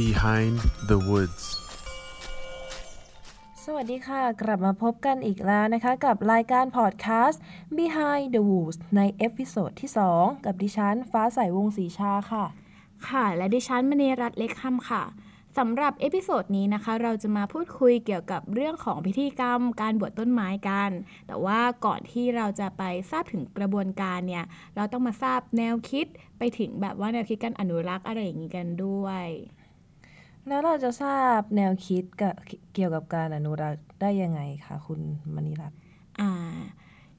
Behind the Woods สวัสดีค่ะกลับมาพบกันอีกแล้วนะคะกับรายการพอดแคสต์ Behind the Woods ในเอพิโซดที่ 2 กับดิฉันฟ้าใสวงศรีชาค่ะค่ะและดิฉันมณีรัตน์เล็กคำค่ะสำหรับเอพิโซดนี้นะคะเราจะมาพูดคุยเกี่ยวกับเรื่องของพิธีกรรมการบวชต้นไม้กันแต่ว่าก่อนที่เราจะไปทราบถึงกระบวนการเนี่ยเราต้องมาทราบแนวคิดไปถึงแบบว่าแนวคิดการอนุรักษ์อะไรอย่างนี้กันด้วยแล้วเราจะทราบแนวคิดเกี่ยวกับการอนุรักษ์ได้ยังไงคะคุณมณีรัตน์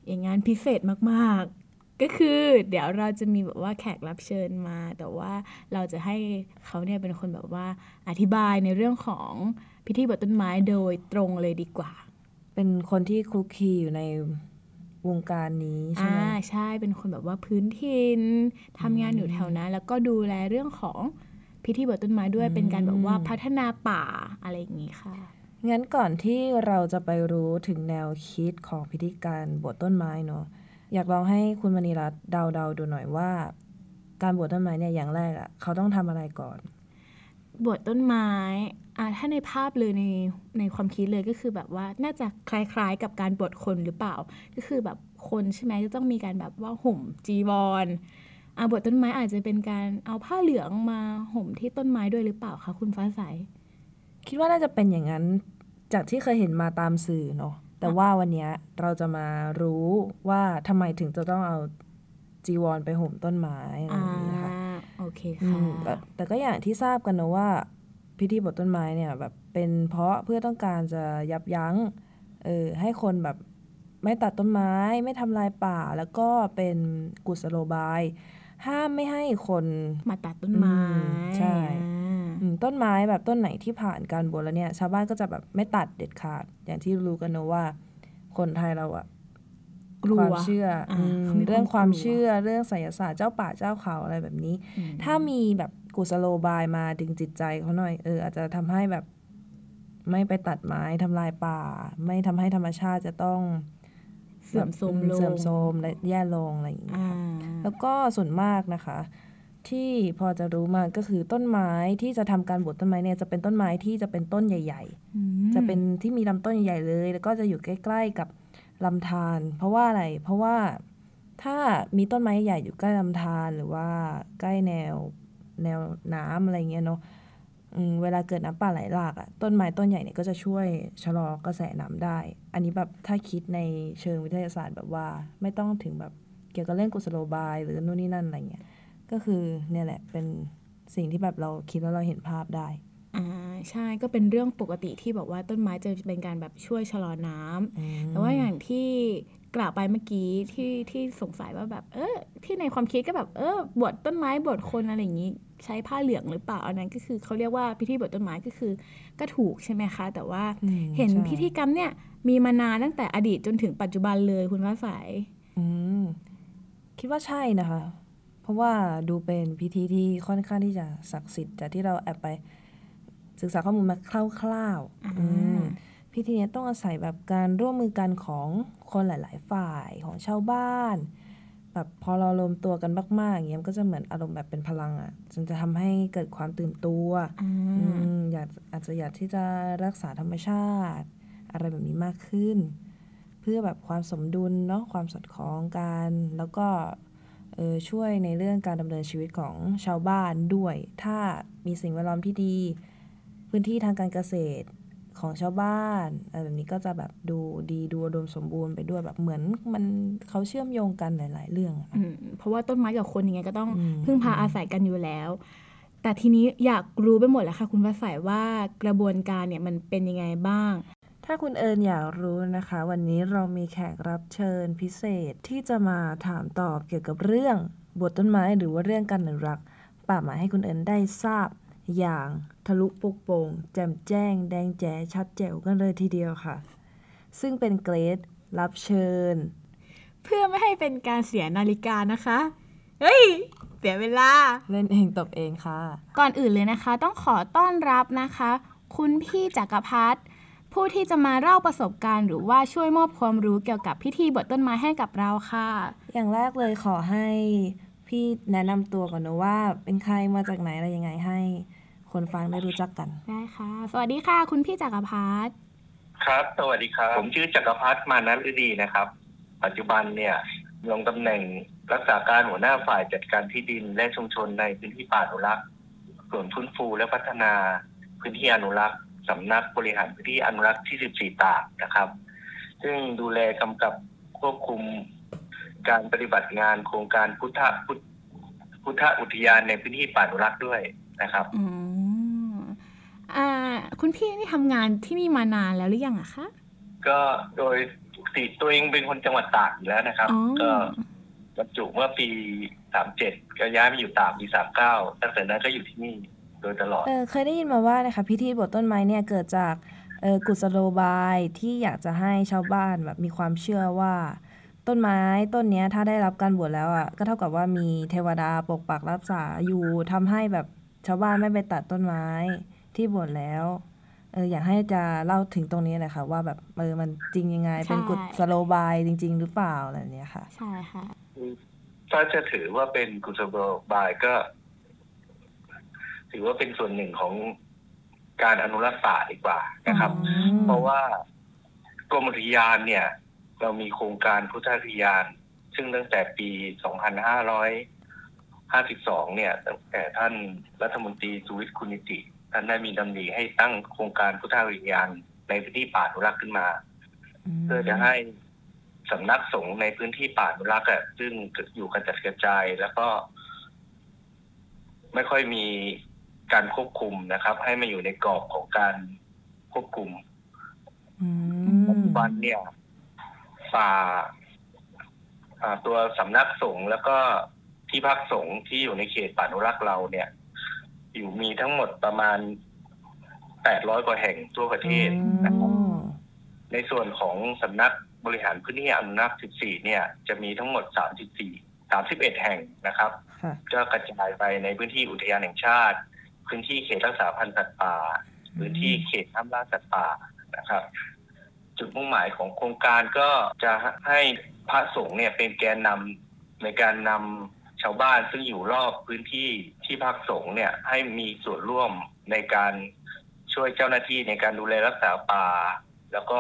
อย่างงั้นพิเศษมากๆก็คือเดี๋ยวเราจะมีแบบว่าแขกรับเชิญมาแต่ว่าเราจะให้เขาเนี่ยเป็นคนแบบว่าอธิบายในเรื่องของพิธีบวชต้นไม้โดยตรงเลยดีกว่าเป็นคนที่คลุกคลีอยู่ในวงการนี้ใช่ไหมใช่เป็นคนแบบว่าพื้นถิ่นทำงานอยู่แถวนั้นแล้วก็ดูแลเรื่องของพิธีบวชต้นไม้ด้วยเป็นการแบบว่าพัฒนาป่าอะไรอย่างนี้ค่ะงั้นก่อนที่เราจะไปรู้ถึงแนวคิดของพิธีการบวชต้นไม้เนาะอยากลองให้คุณมณีรัตน์เดาดูหน่อยว่าการบวชต้นไม้เนี่ยอย่างแรกอ่ะเขาต้องทำอะไรก่อนบวชต้นไม้ถ้าในภาพเลยในความคิดเลยก็คือแบบว่าน่าจะคล้ายๆกับการบวชคนหรือเปล่าก็คือแบบคนใช่ไหมจะต้องมีการแบบว่าห่มจีวรบวชต้นไม้อาจจะเป็นการเอาผ้าเหลืองมาห่มที่ต้นไม้ด้วยหรือเปล่าคะคุณฟ้าใสคิดว่าน่าจะเป็นอย่างนั้นจากที่เคยเห็นมาตามสื่อเนาะแต่ว่าวันนี้เราจะมารู้ว่าทำไมถึงจะต้องเอาจีวรไปห่มต้นไม้อะไรอย่างนี้ค่ะโอเคค่ะแต่ก็อย่างที่ทราบกันนะว่าพิธีบวชต้นไม้เนี่ยแบบเป็นเพราะเพื่อต้องการจะยับยั้งให้คนแบบไม่ตัดต้นไม้ไม่ทำลายป่าแล้วก็เป็นกุศโลบายห้ามไม่ให้คนมาตัดต้นไม้ใช่ต้นไม้แบบต้นไหนที่ผ่านการบวชแล้วเนี่ยชาวบ้านก็จะแบบไม่ตัดเด็ดขาดอย่างที่รู้กันนะว่าคนไทยเราอะความเชื่อเรื่องความเชื่อเรื่องไสยศาสตร์เจ้าป่าเจ้าเขาอะไรแบบนี้ถ้ามีแบบกุศโลบายมาดึงจิตใจเขาหน่อยอาจจะทำให้แบบไม่ไปตัดไม้ทำลายป่าไม่ทำให้ธรรมชาติจะต้องเสื่อมโทรมลงและแย่ลงอะไรอย่างเงี้ยแล้วก็ส่วนมากนะคะที่พอจะรู้มาก็คือต้นไม้ที่จะทำการบวชต้นไม้เนี่ยจะเป็นต้นไม้ที่จะเป็นต้นใหญ่ๆจะเป็นที่มีลำต้นใหญ่ๆเลยแล้วก็จะอยู่ใกล้ๆกับลำธารเพราะว่าอะไรเพราะว่าถ้ามีต้นไม้ใหญ่อยู่ใกล้ลำธารหรือว่าใกล้แนวน้ำอะไรเงี้ยเนาะเวลาเกิดน้ำป่าไหลหลากอ่ะต้นไม้ต้นใหญ่เนี่ยก็จะช่วยชะลอกระแสน้ำได้อันนี้แบบถ้าคิดในเชิงวิทยาศาสตร์แบบว่าไม่ต้องถึงแบบเกี่ยวกับเรื่องกุศโลบายหรือนู่นนี่นั่นอะไรเงี้ยก็คือเนี่ยแหละเป็นสิ่งที่แบบเราคิดว่าเราเห็นภาพได้ใช่ก็เป็นเรื่องปกติที่บอกว่าต้นไม้จะเป็นการแบบช่วยชะลอน้ำแต่ว่าอย่างที่กล่าวไปเมื่อกี้ที่สงสัยว่าแบบที่ในความคิดก็แบบบวชต้นไม้บวชคนอะไรอย่างนี้ใช้ผ้าเหลืองหรือเปล่าอันนั้นก็คือเขาเรียกว่าพิธีบวชต้นไม้ก็คือก็ถูกใช่ไหมคะแต่ว่าเห็นพิธีกรรมเนี่ยมีมานานตั้งแต่อดีตจนถึงปัจจุบันเลยคุณว่าสายคิดว่าใช่นะคะเพราะว่าดูเป็นพิธีที่ค่อนข้างที่จะศักดิ์สิทธิ์จากที่เราแอบไปศึกษาข้อมูลมาคร่าวๆพิธีนี้ต้องอาศัยแบบการร่วมมือกันของคนหลายๆฝ่ายของชาวบ้านแบบพอเรารวมตัวกันมากๆอย่างเงี้ยก็จะเหมือนอารมณ์แบบเป็นพลังอ่ะจนจะทำให้เกิดความตื่นตัวอยากที่จะรักษาธรรมชาติอะไรแบบนี้มากขึ้นเพื่อแบบความสมดุลเนาะความสอดคล้องกันแล้วก็ช่วยในเรื่องการดำเนินชีวิตของชาวบ้านด้วยถ้ามีสิ่งแวดล้อมที่ดีพื้นที่ทางการเกษตรของชาวบ้านอะไรแบบนี้ก็จะแบบดูดีดูอุดมสมบูรณ์ไปด้วยแบบเหมือนมันเขาเชื่อมโยงกันหลายๆเรื่องเพราะว่าต้นไม้กับคนยังไงก็ต้องพึ่งพาอาศัยกันอยู่แล้วแต่ทีนี้อยากรู้ไปหมดแล้วค่ะคุณฟ้าใสว่ากระบวนการเนี่ยมันเป็นยังไงบ้างถ้าคุณเอิญอยากรู้นะคะวันนี้เรามีแขกรับเชิญพิเศษที่จะมาถามตอบเกี่ยวกับเรื่องบวชต้นไม้หรือว่าเรื่องการอนุรักษ์ป่าไม้ให้คุณเอิญได้ทราบอย่างทะลุปลุกโป่งแจ่มแจ้งแดงแจ๋ชัดแจ๋วกันเลยทีเดียวค่ะซึ่งเป็นเกรดรับเชิญเพื่อไม่ให้เป็นการเสียนาฬิกานะคะเฮ้ยเสียเวลาเล่นเองตบเองค่ะก่อนอื่นเลยนะคะต้องขอต้อนรับนะคะคุณพี่จักรพัฒน์ผู้ที่จะมาเล่าประสบการณ์หรือว่าช่วยมอบความรู้เกี่ยวกับพิธีบวชต้นไม้ให้กับเราค่ะอย่างแรกเลยขอให้พี่แนะนำตัวก่อนนะว่าเป็นใครมาจากไหนอะไรยังไงให้ คนฟังได้รู้จักกันได้ค่ะสวัสดีค่ะคุณพี่จักรพัฒน์ครับสวัสดีครับผมชื่อจักรพัฒน์มานัฤดีนะครับปัจจุบันเนี่ยลงตำแหน่งรักษาการหัวหน้าฝ่ายจัดการที่ดินและชุมชนในพื้นที่ป่าอนุรักษ์ส่วนฟื้นฟูและพัฒนาพื้นที่อนุรักษ์สำนักบริหารพื้นที่อนุรักษ์ที่14ตากนะครับซึ่งดูแลกำกับควบคุมการปฏิบัติงานโครงการพุทธอุทยานในพื้นที่ป่าอนุรักษ์ด้วยนะครับคุณพี่นี่ทำงานที่นี่มานานแล้วหรือยังอะคะก็โดยตัวเองเป็นคนจังหวัดตากอยู่แล้วนะครับก็บรรจุเมื่อปี37ก็ย้ายมาอยู่ตากปี39ตั้งแต่นั้นก็อยู่ที่นี่โดยตลอดเคยได้ยินมาว่านะคะพิธีบวชต้นไม้เนี่ยเกิดจากกุศโลบายที่อยากจะให้ชาวบ้านแบบมีความเชื่อว่าต้นไม้ต้นนี้ถ้าได้รับการบวชแล้วอ่ะก็เท่ากับว่ามีเทวดาปกปักรักษาอยู่ทำให้แบบชาวบ้านไม่ไปตัดต้นไม้ที่บวชแล้วอยากให้จะเล่าถึงตรงนี้หน่อยค่ะว่าแบบมันจริงยังไงเป็นกุศโลบายจริงๆหรือเปล่าอะไรเนี้ยค่ะใช่ค่ะถ้าจะถือว่าเป็นกุศโลบายก็ถือว่าเป็นส่วนหนึ่งของการอนุรักษ์ป่าดีกว่านะครับเพราะว่ากรมอุทยานเนี่ยเรามีโครงการพุทธอุทยานซึ่งตั้งแต่ปี2552เนี่ยตั้งแต่ท่านรัฐมนตรีสุวิทย์ คุณนิติท่านได้มีดำริให้ตั้งโครงการพุทธอุทยานในพื้นที่ป่าอนุรักษ์ขึ้นมาเพื่อจะให้สำนักสงฆ์ในพื้นที่ป่าอนุรักษ์ซึ่งอยู่กระจัดกระจายแล้วก็ไม่ค่อยมีการควบคุมนะครับให้มาอยู่ในกรอบของการควบคุมปัจจุบันเนี่ยป่าตัวสำนักสงฆ์แล้วก็ที่พักสงฆ์ที่อยู่ในเขตป่าอนุรักษ์เราเนี่ยอยู่มีทั้งหมดประมาณ800กว่าแห่งทั่วประเทศนะครับในส่วนของสำนักบริหารพื้นที่อนุรักษ์14เนี่ยจะมีทั้งหมด31แห่งนะครับก็กระจายไปในพื้นที่อุทยานแห่งชาติพื้นที่เขตรักษาพันธุ์สัตว์ป่าพื้นที่เขตห้ามล่าสัตว์ป่านะครับจุดมุ่งหมายของโครงการก็จะให้พระสงฆ์เนี่ยเป็นแกนนำในการนำชาวบ้านซึ่งอยู่รอบพื้นที่ที่พักสงฆ์เนี่ยให้มีส่วนร่วมในการช่วยเจ้าหน้าที่ในการดูแลรักษาป่าแล้วก็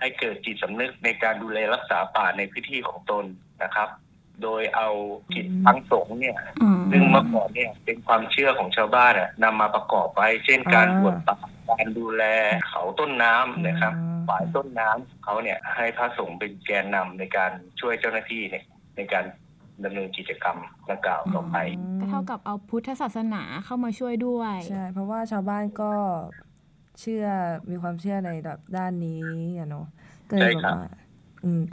ให้เกิดจิตสำนึกในการดูแลรักษาป่าในพื้นที่ของตนนะครับโดยเอากิจทั้งสองเนี่ยซึ่งเมื่อก่อนเนี่ยเป็นความเชื่อของชาวบ้านนำมาประกอบไว้เช่นการบวชป่าการดูแลเขาต้นน้ำนะครับฝ่ายต้นน้ำเขาเนี่ยให้พระสงฆ์เป็นแกนนำในการช่วยเจ้าหน้าที่ในการดำเนินกิจกรรมดังกล่าวต่อไปก็เท่ากับเอาพุทธศาสนาเข้ามาช่วยด้วยใช่เพราะว่าชาวบ้านก็เชื่อมีความเชื่อในแบบด้านนี้อ่ะเนาะก็เลยบอกว่า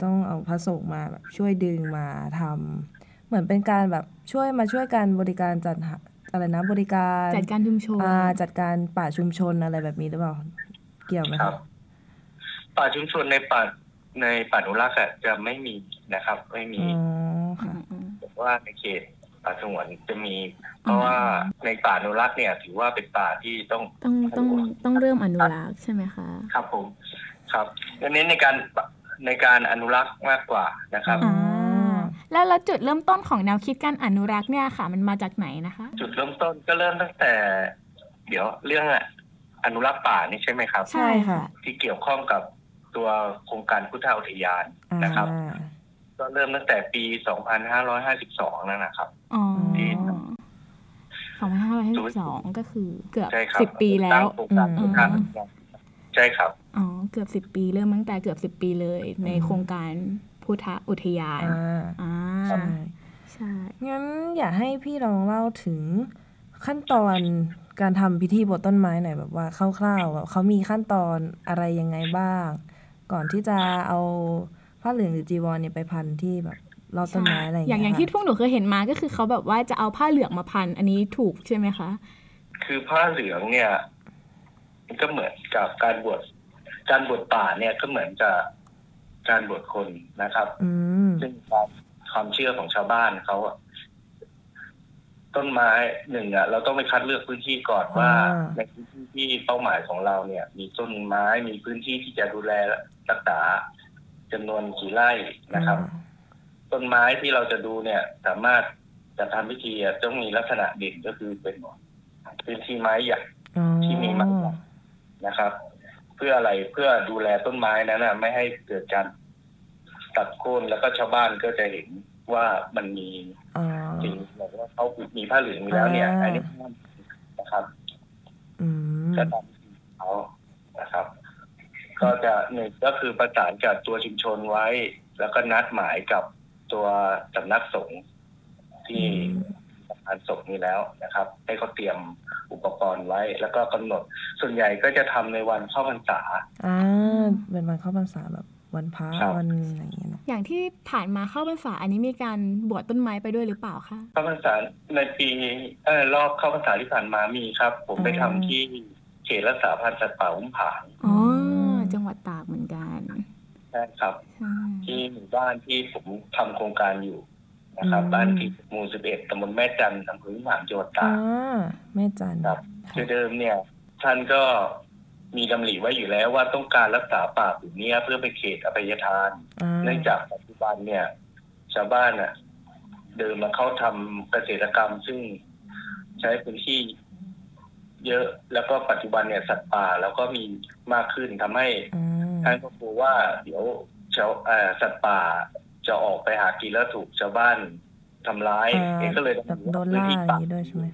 ต้องเอาพระสงฆ์มาแบบช่วยดึงมาทำเหมือนเป็นการแบบช่วยกันบริการจัดอะไรนะบริการจัดการชุมชนจัดการป่าชุมชนอะไรแบบนี้หรือเปล่าเกี่ยวไหมครับป่าชุมชนในป่าอนุรักษ์จะไม่มีนะครับไม่มีบอกว่าในเขตป่าสงวนจะมีเพราะว่าในป่าอนุรักษ์เนี่ยถือว่าเป็นป่าที่ต้องเริ่มอนุรักษ์ใช่ไหมคะครับผมครับดังนั้นในการอนุรักษ์มากกว่านะครับแล้วจุดเริ่มต้นของแนวคิดการอนุรักษ์เนี่ยค่ะมันมาจากไหนนะคะจุดเริ่มต้นก็เริ่มตั้งแต่เดี๋ยวเรื่องอนุรักษ์ป่านี่ใช่ไหมครับใช่ค่ะที่เกี่ยวข้องกับตัวโครงการพุทธอุทยานนะครับก็เริ่มตั้งแต่ปี2552แล้วนะครับที่2552ก็คือเกือบ10ปีแล้วใช่ครับอ๋อเกือบ10ปีเริ่มตั้งแต่เกือบ10ปีเลยในโครงการพุทธอุทยานใช่งั้นอยากให้พี่ลองเล่าถึงขั้นตอนการทำพิธีบวชต้นไม้หน่อยแบบว่าคร่าวๆเขามีขั้นตอนอะไรยังไงบ้างก่อนที่จะเอาผ้าเหลืองหรือจีวรเนี่ยไปพันที่แบบรอบต้นไม้อะไรอย่างที่พวกหนูเคยเห็นมาก็คือเขาแบบว่าจะเอาผ้าเหลืองมาพันอันนี้ถูกใช่ไหมคะคือผ้าเหลืองเนี่ยก็เหมือนกับการบวชป่าเนี่ยก็เหมือนกับการบวชคนนะครับซึ่งความเชื่อของชาวบ้านเขาต้นไม้หนึ่งเราต้องไปคัดเลือกพื้นที่ก่อนว่าในพื้นที่ที่เป้าหมายของเราเนี่ยมีต้นไม้มีพื้นที่ที่จะดูแลรักษาจำนวนกี่ไร่นะครับต้นไม้ที่เราจะดูเนี่ยสามารถจะทำพิธีต้องมีลักษณะเด่นก็คือเป็น พื้นที่ไม้ใหญ่ที่มีไม้ใหญ่นะครับเพื่ออะไรเพื่อดูแลต้นไม้นั้นนะไม่ให้เกิดการตัดโค่นแล้วก็ชาวบ้านก็จะเห็นว่ามันมีจริงบอกว่าเขามีผ้าเหลืองอยู่แล้วเนี่ยอันนี้นะครับก็ทำเขานะครับก็จะหนึ่งก็คือประสานกับตัวชุมชนไว้แล้วก็นัดหมายกับตัวสำนักสงฆ์ที่สำนักสงฆ์นี้แล้วนะครับให้เขาเตรียมอุปกรณ์ไว้แล้วก็กำหนดส่วนใหญ่ก็จะทำในวันเข้าพรรษาเป็นวันเข้าพรรษาแบบวันพระวันอะไรอย่างเงี้ยอย่างที่ผ่านมาเข้าพรรษาอันนี้มีการบวชต้นไม้ไปด้วยหรือเปล่าคะเข้าพรรษาในปีรอบเข้าพรรษาที่ผ่านมามีครับผมไปทำที่เขตรักษาพันธุ์สัตว์ป่าอุ้มผางจังหวัดตากเหมือนกันใช่ครับที่หมู่บ้านที่ผมทำโครงการอยู่นะครับบ้านที่หมู่11ตำบลแม่จันทร์อำเภอหางจังหวัดตากแม่จันทร์ครับคือเดิมเนี่ยท่านก็มีดำริไว้อยู่แล้วว่าต้องการรักษาป่าผืนนี้เพื่อเป็นเขตอภัยทานเนื่องจากปัจจุบันเนี่ยชาวบ้านน่ะเดิมมาเข้าทำเกษตรกรรมซึ่งใช้พื้นที่เยอะแล้วก็ปัจจุบันเนี่ยสัตว์ป่าแล้วก็มีมากขึ้นทำให้ท่านก็กลัวว่าเดี๋ยวสัตว์ป่าจะออกไปหากินแล้วถูกชาวบ้านทำร้ายเองก็เลยโดนล่าด้วยใช่ไหม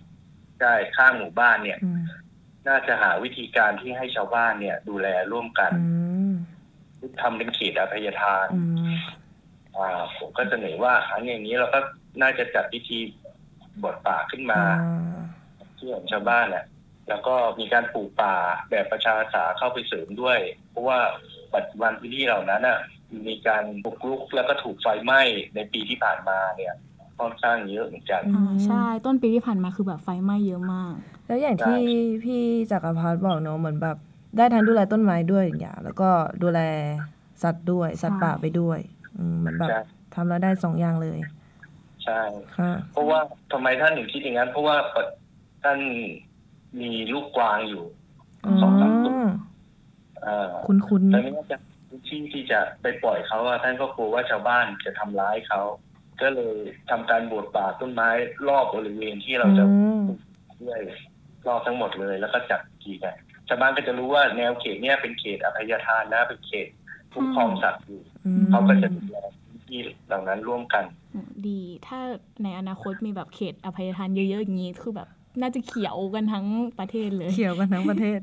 ใช่ข้างหมู่บ้านเนี่ยน่าจะหาวิธีการที่ให้ชาวบ้านเนี่ยดูแลร่วมกันทำเป็นเขตอภัยทานผมก็เสนอว่าอย่างนี้เราก็น่าจะจัดพิธีบวชป่าขึ้นมาที่ของชาวบ้านแหละแล้วก็มีการปลูกป่าแบบประชาอาสาเข้าไปเสริมด้วยเพราะว่าปัจจุบันพื้นที่เหล่านั้นน่ะมีการบุกรุกแล้วก็ถูกไฟไหม้ในปีที่ผ่านมาเนี่ยค่อนข้างเยอะเหมือนกันใช่ต้นปีที่ผ่านมาคือแบบไฟไหม้เยอะมากแล้วอย่างที่พี่จักรพัฒน์บอกเนาะเหมือนแบบได้ทั้งดูแลต้นไม้ด้วยอย่างแล้วก็ดูแลสัตว์ด้วยสัตว์ป่าไปด้วยเหมือนแบบทำแล้วได้2อย่างเลยใช่เพราะว่าทำไมท่านถึงคิดอย่างนั้นเพราะว่าท่านมีลูกกวางอยู่ 2-3 ตัวคุ้นๆแล้วนี่ก็จะที่จะไปปล่อยเขาท่านก็กลัวว่าชาวบ้านจะทำร้ายเขาก็เลยทำการบวชป่าต้นไม้รอบบริเวณที่เราจะด้วยรอบทั้งหมดเลยแล้วก็จัดกีฬาชาวบ้านก็จะรู้ว่าแนวเขตเนี้ยเป็นเขตอภัยทานนะเป็นเขตคุ้มครองสัตว์อยู่เขาก็จะดูแลที่เหล่านั้นร่วมกันดีถ้าในอนาคตมีแบบเขตอภัยทานเยอะๆอย่างนี้คือแบบน่าจะเขียวกันทั้งประเทศเลยเขียวกันทั้งประเทศ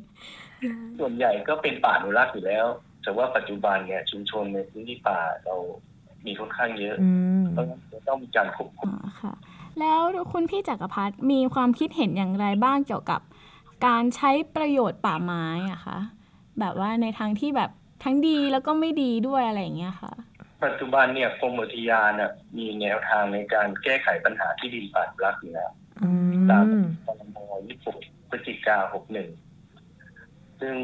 ส่วนใหญ่ก็เป็นป่าอนุรักษ์อยู่แล้วแต่ว่าปัจจุบันเนี่ยชุมชนในพื้นที่ป่าเรามีค่อนข้างเยอะเพราะฉะนั้นจะต้องมีการควบคุมค่ะแล้วคุณพี่จักรพัฒน์มีความคิดเห็นอย่างไรบ้างเกี่ยวกับการใช้ประโยชน์ป่าไม้อ่ะคะแบบว่าในทางที่แบบทั้งดีแล้วก็ไม่ดีด้วยอะไรอย่างเงี้ยค่ะปัจจุบันเนี่ยกรมอุทยานน่ะมีแนวทางในการแก้ไขปัญหาที่ดินป่าอนุรักษ์อยู่แล้วตามพรบ26พฤศจิกายน61ซึ่ง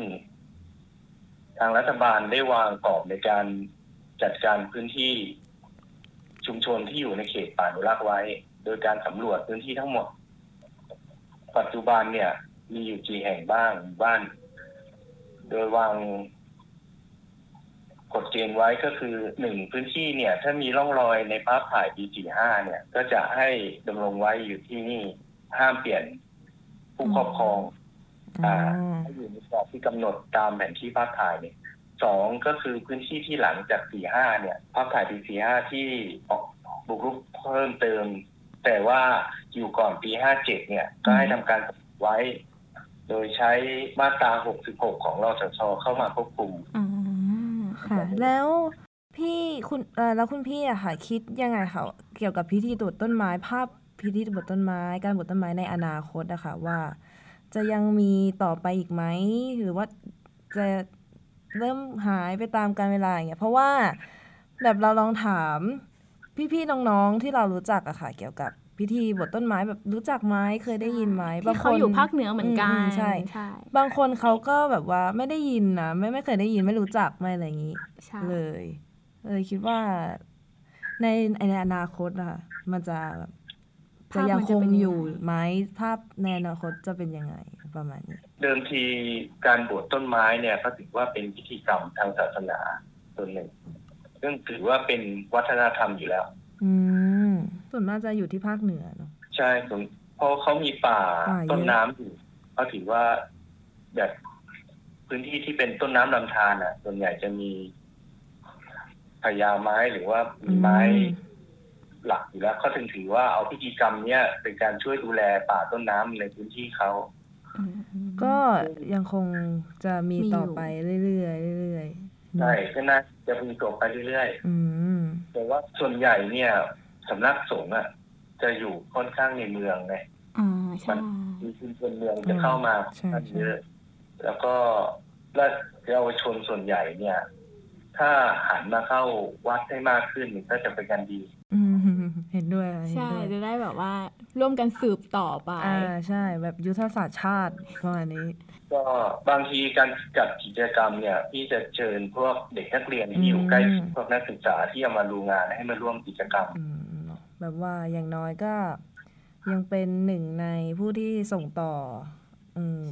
ทางรัฐบาลได้วางกรอบในการจัดการพื้นที่ชุมชนที่อยู่ในเขตป่าอนุรักษ์ไว้โดยการสำรวจพื้นที่ทั้งหมดปัจจุบันเนี่ยมีอยู่กี่แห่งบ้านโดยวางกฎเกณฑ์ไว้ก็คือ1พื้นที่เนี่ยถ้ามีร่องรอยในภาพถ่ายปี45เนี่ยก็จะให้ดำรงไว้อยู่ที่นี่ห้ามเปลี่ยนผู้ครอบครองให้อยู่ในกรอบที่กำหนดตามแผนที่ภาพถ่ายเนี่ย2ก็คือพื้นที่ที่หลังจาก45เนี่ยภาพถ่ายปี45ที่ออกบุกรุกเพิ่มเติมแต่ว่าอยู่ก่อนปี57เนี่ยก็ให้ทำการไว้โดยใช้มาตรา66ของรสช.เข้ามาควบคุมค่ะแล้วพี่คุณแล้วคุณพี่อะค่ะคิดยังไงคะเกี่ยวกับพิธีตัดต้นไม้ภาพพิธีตัดต้นไม้การตัดต้นไม้ในอนาคตนะคะว่าจะยังมีต่อไปอีกไหมหรือว่าจะเริ่มหายไปตามกาลเวลาอย่างเงี้ยเพราะว่าแบบเราลองถามพี่ๆน้องๆที่เรารู้จักอะค่ะเกี่ยวกับพิธีบวชต้นไม้แบบรู้จักไหมเคยได้ยินไหมบางคนอยู่ภาคเหนือเหมือนกันใช่บางคนเขาก็แบบว่าไม่ได้ยินนะไม่เคยได้ยินไม่รู้จักไม่อะไรอย่างนี้เลยคิดว่าในอนาคตอะมันจะยังคงอยู่ไหมภาพในอนาคตจะเป็นยังไงประมาณนี้เดิมทีการบวชต้นไม้เนี่ยเขาถือว่าเป็นพิธีกรรมทางศาสนาส่วนหนึ่งซึ่งถือว่าเป็นวัฒนธรรมอยู่แล้วส่วนมากจะอยู่ที่ภาคเหนือเนาะใช่ พอเขามีป่าต้นน้ำอยู่เขาถือว่าแบบพื้นที่ที่เป็นต้นน้ำลำธารอ่ะส่วนใหญ่จะมีพญาไม้หรือว่ามีไม้หลักอยู่แล้วเขาถึงถือว่าเอาพิธีกรรมเนี้ยเป็นการช่วยดูแลป่าต้นน้ำในพื้นที่เขาก็ยังคงจะมีต่อไปเรื่อยๆเรื่อยๆใช่ก็น่าจะมีต่อไปเรื่อยๆแต่ว่าส่วนใหญ่เนี่ยสำนักสงฆ์อ่ะจะอยู่ค่อนข้างในเมืองไงมันมีชุมชนเมืองจะเข้ามาเยอะแล้วก็เยาวชนส่วนใหญ่เนี่ยถ้าหันมาเข้าวัดให้มากขึ้นก็จะเป็นการดีเห็นด้วยใช่จะได้แบบว่าร่วมกันสืบต่อไปใช่แบบยุทธศาสตร์ชาติประมาณนี้ก็บางทีการจัดกิจกรรมเนี่ยพี่จะเชิญพวกเด็กนักเรียนที่อยู่ใกล้พวกนักศึกษาที่จะมาดูงานให้มาร่วมกิจกรรมแบบว่าอย่างน้อยก็ยังเป็นหนึ่งในผู้ที่ส่งต่อ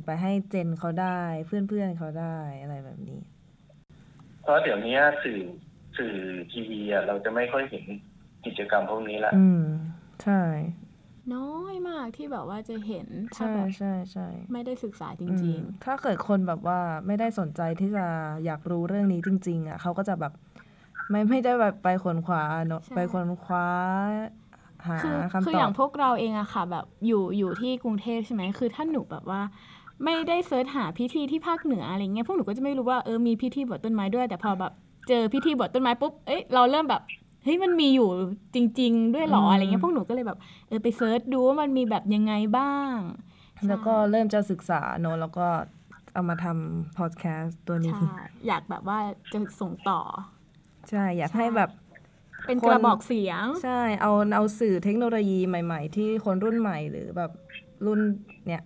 ไปให้เจนเขาได้เพื่อนๆเขาได้อะไรแบบนี้เพราะเดี๋ยวนี้สื่อทีวีอ่ะเราจะไม่ค่อยเห็นกิจกรรมพวกนี้ละใช่น้อยมากที่แบบว่าจะเห็นถ้าแบบไม่ได้ศึกษาจริงๆถ้าเกิดคนแบบว่าไม่ได้สนใจที่จะอยากรู้เรื่องนี้จริงๆอ่ะเขาก็จะแบบไม่ได้แบบไปค้นคว้าเนาะไปค้นคว้าหาคำตอบคืออย่างพวกเราเองอะค่ะแบบอยู่ที่กรุงเทพใช่ไหมคือถ้าหนูแบบว่าไม่ได้เสิร์ชหาพิธีที่ภาคเหนืออะไรเงี้ยพวกหนูก็จะไม่รู้ว่ามีพิธีบวชต้นไม้ด้วยแต่พอแบบเจอพิธีบวชต้นไม้ปุ๊บเอ้ยเราเริ่มแบบเฮ้ยมันมีอยู่จริงๆด้วยหรออะไรเงี้ยพวกหนูก็เลยแบบไปเสิร์ชดูว่ามันมีแบบยังไงบ้างแล้วก็เริ่มจะศึกษาเนาะแล้วก็เอามาทำพอดแคสต์ตัวนี้อยากแบบว่าจะส่งต่อใช่อยากให้แบบเป็นกระบอกเสียงใช่เอาสื่อเทคโนโลยีใหม่ๆที่คนรุ่นใหม่หรือแบบรุ่นเนี่ย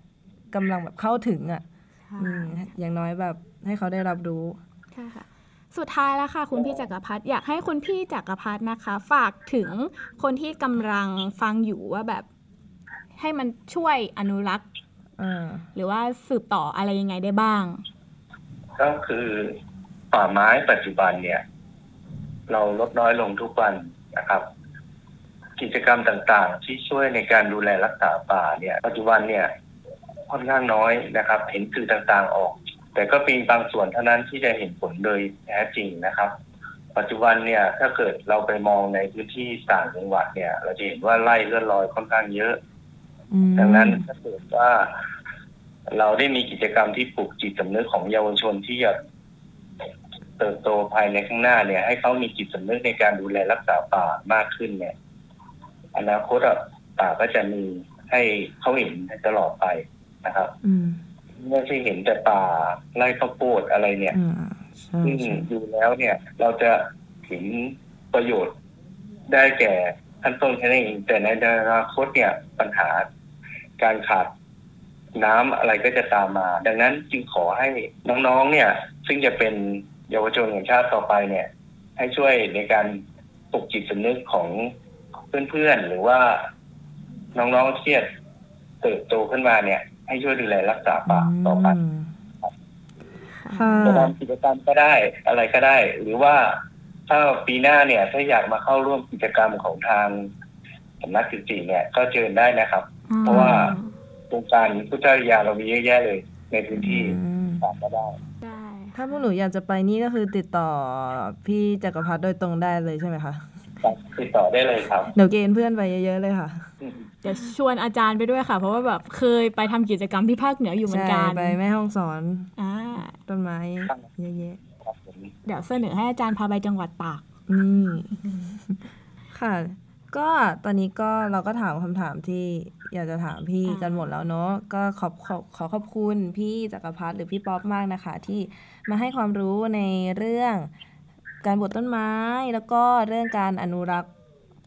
กำลังแบบเข้าถึงอ่ะอย่างน้อยแบบให้เขาได้รับรู้ค่ะสุดท้ายแล้วค่ะคุณพี่จักรพัฒน์อยากให้คุณพี่จักรพัฒน์นะคะฝากถึงคนที่กำลังฟังอยู่ว่าแบบให้มันช่วยอนุรักษ์หรือว่าสืบต่ออะไรยังไงได้บ้างก็คือป่าไม้ปัจจุบันเนี่ยเราลดน้อยลงทุกวันนะครับกิจกรรมต่างๆที่ช่วยในการดูแลรักษาป่าเนี่ยปัจจุบันเนี่ยค่อนข้างน้อยนะครับเห็นสื่อต่างๆออกแต่ก็เป็นบางส่วนเท่านั้นที่จะเห็นผลโดยแท้จริงนะครับปัจจุบันเนี่ยถ้าเกิดเราไปมองในพื้นที่ต่างจังหวัดเนี่ยเราจะเห็นว่าไร่เลื่อนลอยค่อนข้างเยอะดังนั้นถ้าเกิดว่าเราได้มีกิจกรรมที่ปลูกจิตสำนึกของเยาวชนที่จะเติบโตภายในข้างหน้าเนี่ยให้เขามีจิตสำนึกในการดูแลรักษาป่ามากขึ้นเนี่ยอนาคตป่าก็จะมีให้เขาเห็นตลอดไปนะครับไม่ใช่เห็นแต่ป่าไร่ข้าวโพดอะไรเนี่ยซึ่งดูแล้วเนี่ยเราจะเห็นประโยชน์ได้แก่ขั้นต้นแค่นั้นเองแต่ในอนาคตเนี่ยปัญหาการขาดน้ำอะไรก็จะตามมาดังนั้นจึงขอให้น้องๆเนี่ยซึ่งจะเป็นเยาวชนแห่งชาติต่อไปเนี่ยให้ช่วยในการปลุกจิตสำนึกของเพื่อนๆหรือว่าน้องๆที่เติบโตขึ้นมาเนี่ยให้ช่วยดูแลรักษาป่าต่อไปจะทำกิจกรรมก็ได้อะไรก็ได้หรือว่าถ้าปีหน้าเนี่ยถ้าอยากมาเข้าร่วมกิจกรรมของทางสำนักสิทธิเนี่ยก็เชิญได้นะครับเพราะว่าโครงการพุทธวิทยาเรามีเยอะแยะเลยในพื้นที่ป่าก็ได้ถ้าพวกหนูอยากจะไปนี่ก็คือติดต่อพี่จักรพัฒน์โดยตรงได้เลยใช่ไหมคะติดต่อได้เลยครับเดี๋ยวเกณฑ์เพื่อนไปเยอะๆเลยค่ะเดี๋ยวชวนอาจารย์ไปด้วยค่ะเพราะว่าแบบเคยไปทำกิจกรรมที่ภาคเหนืออยู่เหมือนกันไปแม่ฮ่องสอนต้นไม้เยอะๆเดี๋ยวเสนอให้อาจารย์พาไปจังหวัดตากนี่ค่ะก็ตอนนี้ก็เราก็ถามคำถามที่อยากจะถามพี่กันหมดแล้วเนาะก็ขอบคุณพี่จักรพัฒน์หรือพี่ป๊อปมากนะคะที่มาให้ความรู้ในเรื่องการปลูกต้นไม้แล้วก็เรื่องการอนุรักษ์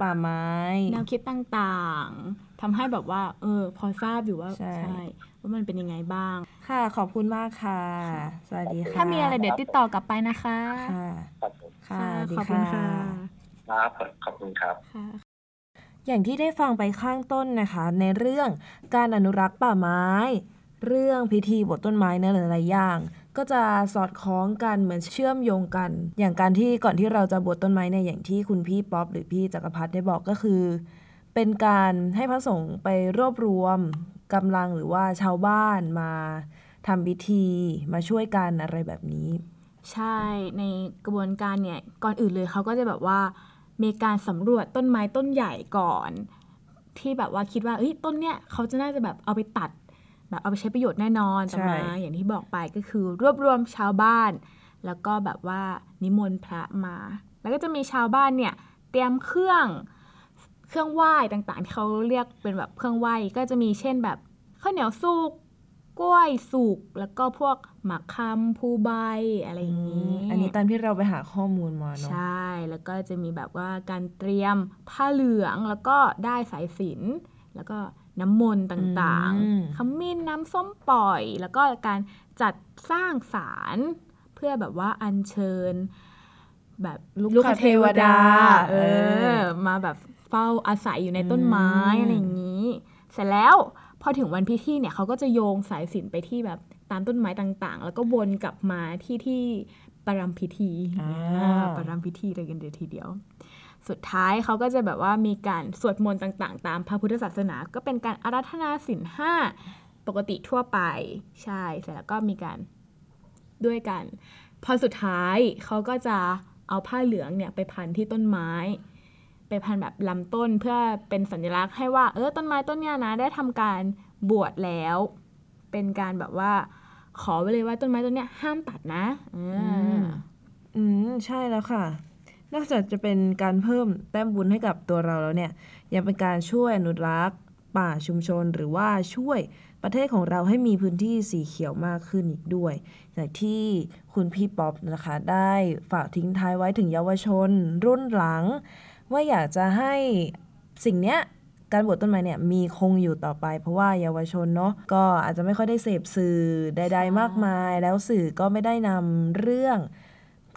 ป่าไม้แนวคิดต่างๆทำให้แบบว่าพอทราบอยู่ว่าใช่ว่ามันเป็นยังไงบ้างค่ะขอบคุณมากค่ะสวัสดีค่ะถ้ามีอะไรเดี๋ยวติดต่อกลับไปนะคะค่ะค่ะขอบคุณค่ะครับขอบคุณครับอย่างที่ได้ฟังไปข้างต้นนะคะในเรื่องการอนุรักษ์ป่าไม้เรื่องพิธีบวชต้นไม้เนี่ยหลายอย่างก็จะสอดคล้องกันเหมือนเชื่อมโยงกันอย่างการที่ก่อนที่เราจะบวชต้นไม้เนี่ยอย่างที่คุณพี่ป๊อปหรือพี่จักรพัฒน์ได้บอกก็คือ เป็นการให้พระสงฆ์ไปรวบรวมกำลังหรือว่าชาวบ้านมาทำพิธีมาช่วยกันอะไรแบบนี้ใช่ในกระบวนการเนี่ยก่อนอื่นเลยเขาก็จะแบบว่ามีการสำรวจต้นไม้ต้นใหญ่ก่อนที่แบบว่าคิดว่าเอ้ยต้นเนี้ยเขาจะน่าจะแบบเอาไปตัดแบบเอาไปใช้ประโยชน์แน่นอนแต่มาอย่างที่บอกไปก็คือรวบรวมชาวบ้านแล้วก็แบบว่านิมนต์พระมาแล้วก็จะมีชาวบ้านเนี่ยเตรียมเครื่องไหว้ต่างๆที่เขาเรียกเป็นแบบเครื่องไหว้ก็จะมีเช่นแบบข้าวเหนียวสุกกล้วยสุกแล้วก็พวกหมากคำภูใบอะไรอย่างนี้อันนี้ตอนที่เราไปหาข้อมูลมาเนาะใช่แล้วก็จะมีแบบว่าการเตรียมผ้าเหลืองแล้วก็ได้สายสิญจน์แล้วก็น้ำมนต์ต่างๆขมิ้นน้ำส้มปล่อยแล้วก็การจัดสร้างศาลเพื่อแบบว่าอัญเชิญแบบลูกเทวดามาแบบเฝ้าอาศัยอยู่ในต้นไม้อะไรอย่างนี้เสร็จแล้วพอถึงวันพิธีเนี่ยเขาก็จะโยงสายสิญจน์ไปที่แบบตามต้นไม้ต่างๆแล้วก็วนกลับมาที่ประรำพิธีประรำพิธีเลยกันเดียวทีเดียวสุดท้ายเขาก็จะแบบว่ามีการสวดมนต์ต่างๆตามพระพุทธศาสนาก็เป็นการอาราธนาศีล5ปกติทั่วไปใช่เสร็จแล้วก็มีการด้วยกันพอสุดท้ายเขาก็จะเอาผ้าเหลืองเนี่ยไปพันที่ต้นไม้ไปพันแบบลำต้นเพื่อเป็นสัญลักษณ์ให้ว่าต้นไม้ต้นเนี้ยนะได้ทำการบวชแล้วเป็นการแบบว่าขอไว้เลยว่าต้นไม้ต้นเนี้ยห้ามตัดนะใช่แล้วค่ะนอกจากจะเป็นการเพิ่มแต้มบุญให้กับตัวเราแล้วเนี่ยยังเป็นการช่วยอนุรักษ์ป่าชุมชนหรือว่าช่วยประเทศของเราให้มีพื้นที่สีเขียวมากขึ้นอีกด้วยอย่างที่คุณพี่ป๊อปนะคะได้ฝากทิ้งท้ายไว้ถึงเยาวชนรุ่นหลังว่าอยากจะให้สิ่งเนี้ยการบวชต้นไม้เนี่ยมีคงอยู่ต่อไปเพราะว่าเยาวชนเนาะก็อาจจะไม่ค่อยได้เสพสื่อใดๆมากมายแล้วสื่อก็ไม่ได้นำเรื่อง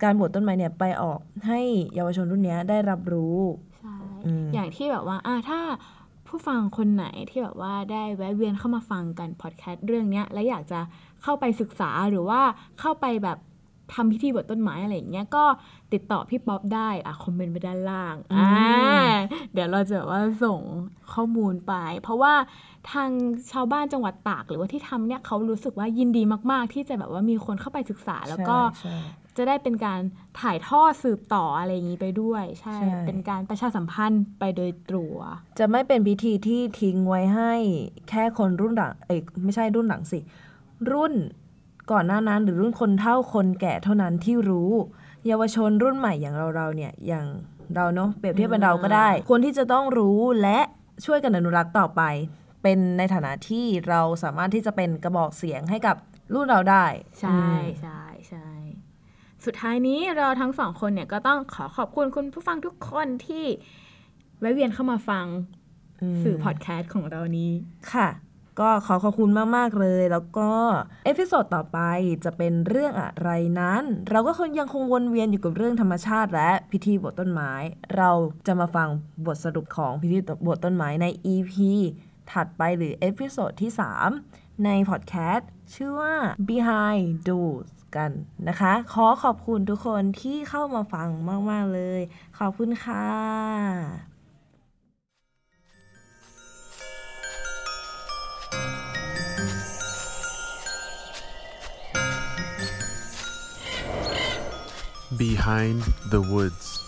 การบวชต้นไม้เนี่ยไปออกให้เยาวชนรุ่นนี้ได้รับรู้ใช่อย่างที่แบบว่าถ้าผู้ฟังคนไหนที่แบบว่าได้แวะเวียนเข้ามาฟังกันพอดแคสต์เรื่องนี้และอยากจะเข้าไปศึกษาหรือว่าเข้าไปแบบทำพิธีบวชต้นไม้อะไรอย่างเงี้ยก็ติดต่อพี่ป๊อปได้คอมเมนต์ไปด้านล่างเดี๋ยวเราจะแบบว่าส่งข้อมูลไปเพราะว่าทางชาวบ้านจังหวัดตากหรือว่าที่ทำเนี่ยเขารู้สึกว่ายินดีมากๆที่จะแบบว่ามีคนเข้าไปศึกษาแล้วก็จะได้เป็นการถ่ายทอดสืบต่ออะไรอย่างนี้ไปด้วยใช่เป็นการประชาสัมพันธ์ไปโดยตัวจะไม่เป็นพิธีที่ทิ้งไว้ให้แค่คนรุ่นหลังไม่ใช่รุ่นหลังสิรุ่นก่อนหน้านั้นหรือรุ่นคนเฒ่าคนแก่เท่านั้นที่รู้เยาวชนรุ่นใหม่อย่างเราเนี่ยอย่างเราเนาะเปรียบเทียบเป็นเราก็ได้คนที่จะต้องรู้และช่วยกันอนุรักษ์ต่อไปเป็นในฐานะที่เราสามารถที่จะเป็นกระบอกเสียงให้กับรุ่นเราได้ใช่ใช่ใช่สุดท้ายนี้เราทั้งสองคนเนี่ยก็ต้องขอขอบคุณคุณผู้ฟังทุกคนที่แวะเวียนเข้ามาฟังสื่อพอดแคสต์ของเรานี้ค่ะก็ขอขอบคุณมากๆเลยแล้วก็เอพิโซดต่อไปจะเป็นเรื่องอะไรนั้นเราก็ยังคงวนเวียนอยู่กับเรื่องธรรมชาติและพิธีบวชต้นไม้เราจะมาฟังบทสรุปของพิธีบวชต้นไม้ใน EP ถัดไปหรือเอพิโซดที่3ในพอดแคสต์ชื่อว่า Behind the Woods กันนะคะขอบคุณทุกคนที่เข้ามาฟังมากๆเลยขอบคุณค่ะBehind the Woods